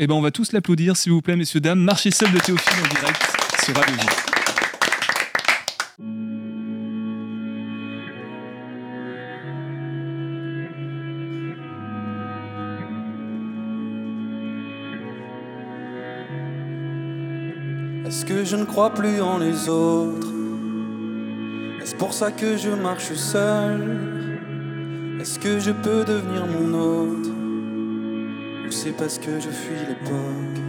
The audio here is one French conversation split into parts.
Eh ben, on va tous l'applaudir, s'il vous plaît, messieurs, dames. Marcher Seul de Théophile en direct sur Radio J. Est-ce que je ne crois plus en les autres? Est-ce pour ça que je marche seul? Est-ce que je peux devenir mon hôte? Ou c'est parce que je fuis l'époque?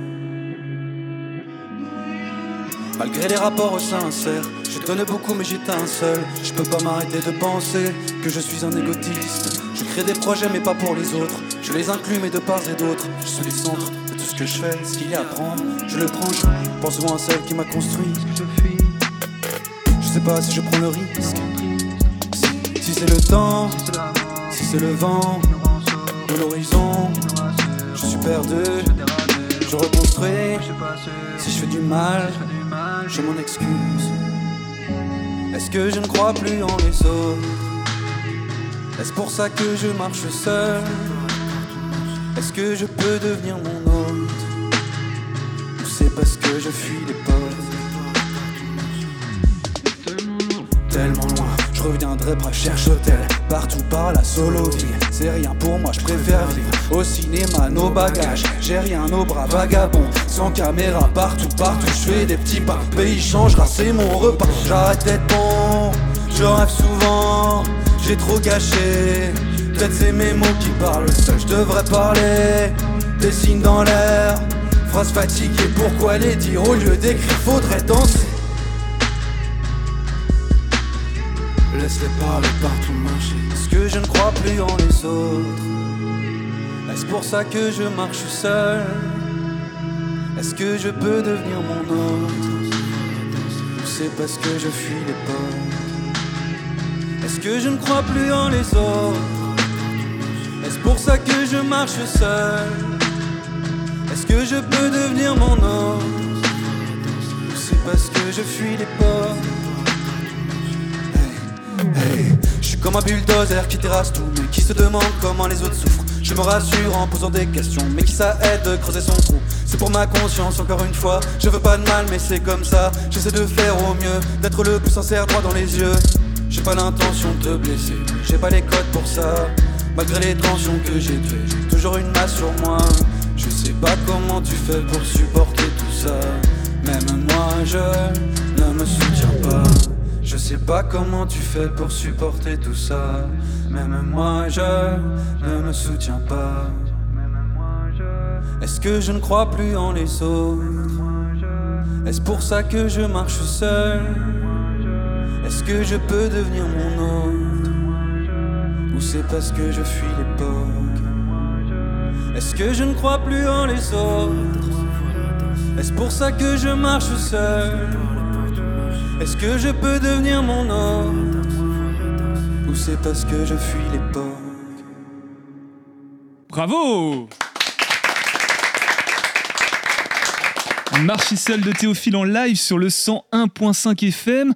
Malgré les rapports sincères, je donnais beaucoup mais j'étais un seul. Je peux pas m'arrêter de penser que je suis un égotiste. Je crée des projets mais pas pour les autres. Je les inclus mais de part et d'autre. Je suis le centre. Tout ce que je fais, ce qu'il y a à prendre, je le prends, je pense souvent à celle qui m'a construit. Je sais pas si je prends le risque, si c'est le temps, si c'est le vent de l'horizon. Je suis perdu, je reconstruis. Si je fais du mal, je m'en excuse. Est-ce que je ne crois plus en les autres? Est-ce pour ça que je marche seul? Est-ce que je peux devenir mon hôte? Ou c'est parce que je fuis les portes? Tellement loin, je reviendrai pas, cherche hôtel. Partout par la solo vie, c'est rien pour moi, je préfère vivre. Au cinéma, nos bagages, j'ai rien aux bras vagabonds. Sans caméra, partout, je fais des petits pas. Le pays changera, c'est mon repas. J'arrête d'être bon, je rêve souvent, j'ai trop gâché. Peut-être c'est mes mots qui parlent seul, je devrais parler. Des signes dans l'air, phrases fatiguées, pourquoi les dire? Au lieu d'écrire, faudrait danser. Laisse-les parler, partout marcher. Est-ce que je ne crois plus en les autres? Est-ce pour ça que je marche seul? Est-ce que je peux devenir mon hôte? Ou c'est parce que je fuis les portes? Est-ce que je ne crois plus en les autres? Est-ce pour ça que je marche seul? Est-ce que je peux devenir mon hôte? Ou c'est parce que je fuis les portes? Hey. Je suis comme un bulldozer qui terrasse tout, mais qui se demande comment les autres souffrent. Je me rassure en posant des questions, mais qui ça aide de creuser son trou? C'est pour ma conscience, encore une fois. Je veux pas de mal, mais c'est comme ça. J'essaie de faire au mieux, d'être le plus sincère, droit dans les yeux. J'ai pas l'intention de te blesser, j'ai pas les codes pour ça. Malgré les tensions que j'ai tuées, j'ai toujours une masse sur moi. Je sais pas comment tu fais pour supporter tout ça. Même moi je ne me soutiens pas. Je sais pas comment tu fais pour supporter tout ça. Même moi je ne me soutiens pas. Est-ce que je ne crois plus en les autres? Est-ce pour ça que je marche seul? Est-ce que je peux devenir mon hôte? Ou c'est parce que je fuis l'époque? Est-ce que je ne crois plus en les autres? Est-ce pour ça que je marche seul? Est-ce que je peux devenir mon hôte? Ou c'est parce que je fuis l'époque? Bravo! Marcher Seul de Théophile en live sur le 101.5 FM.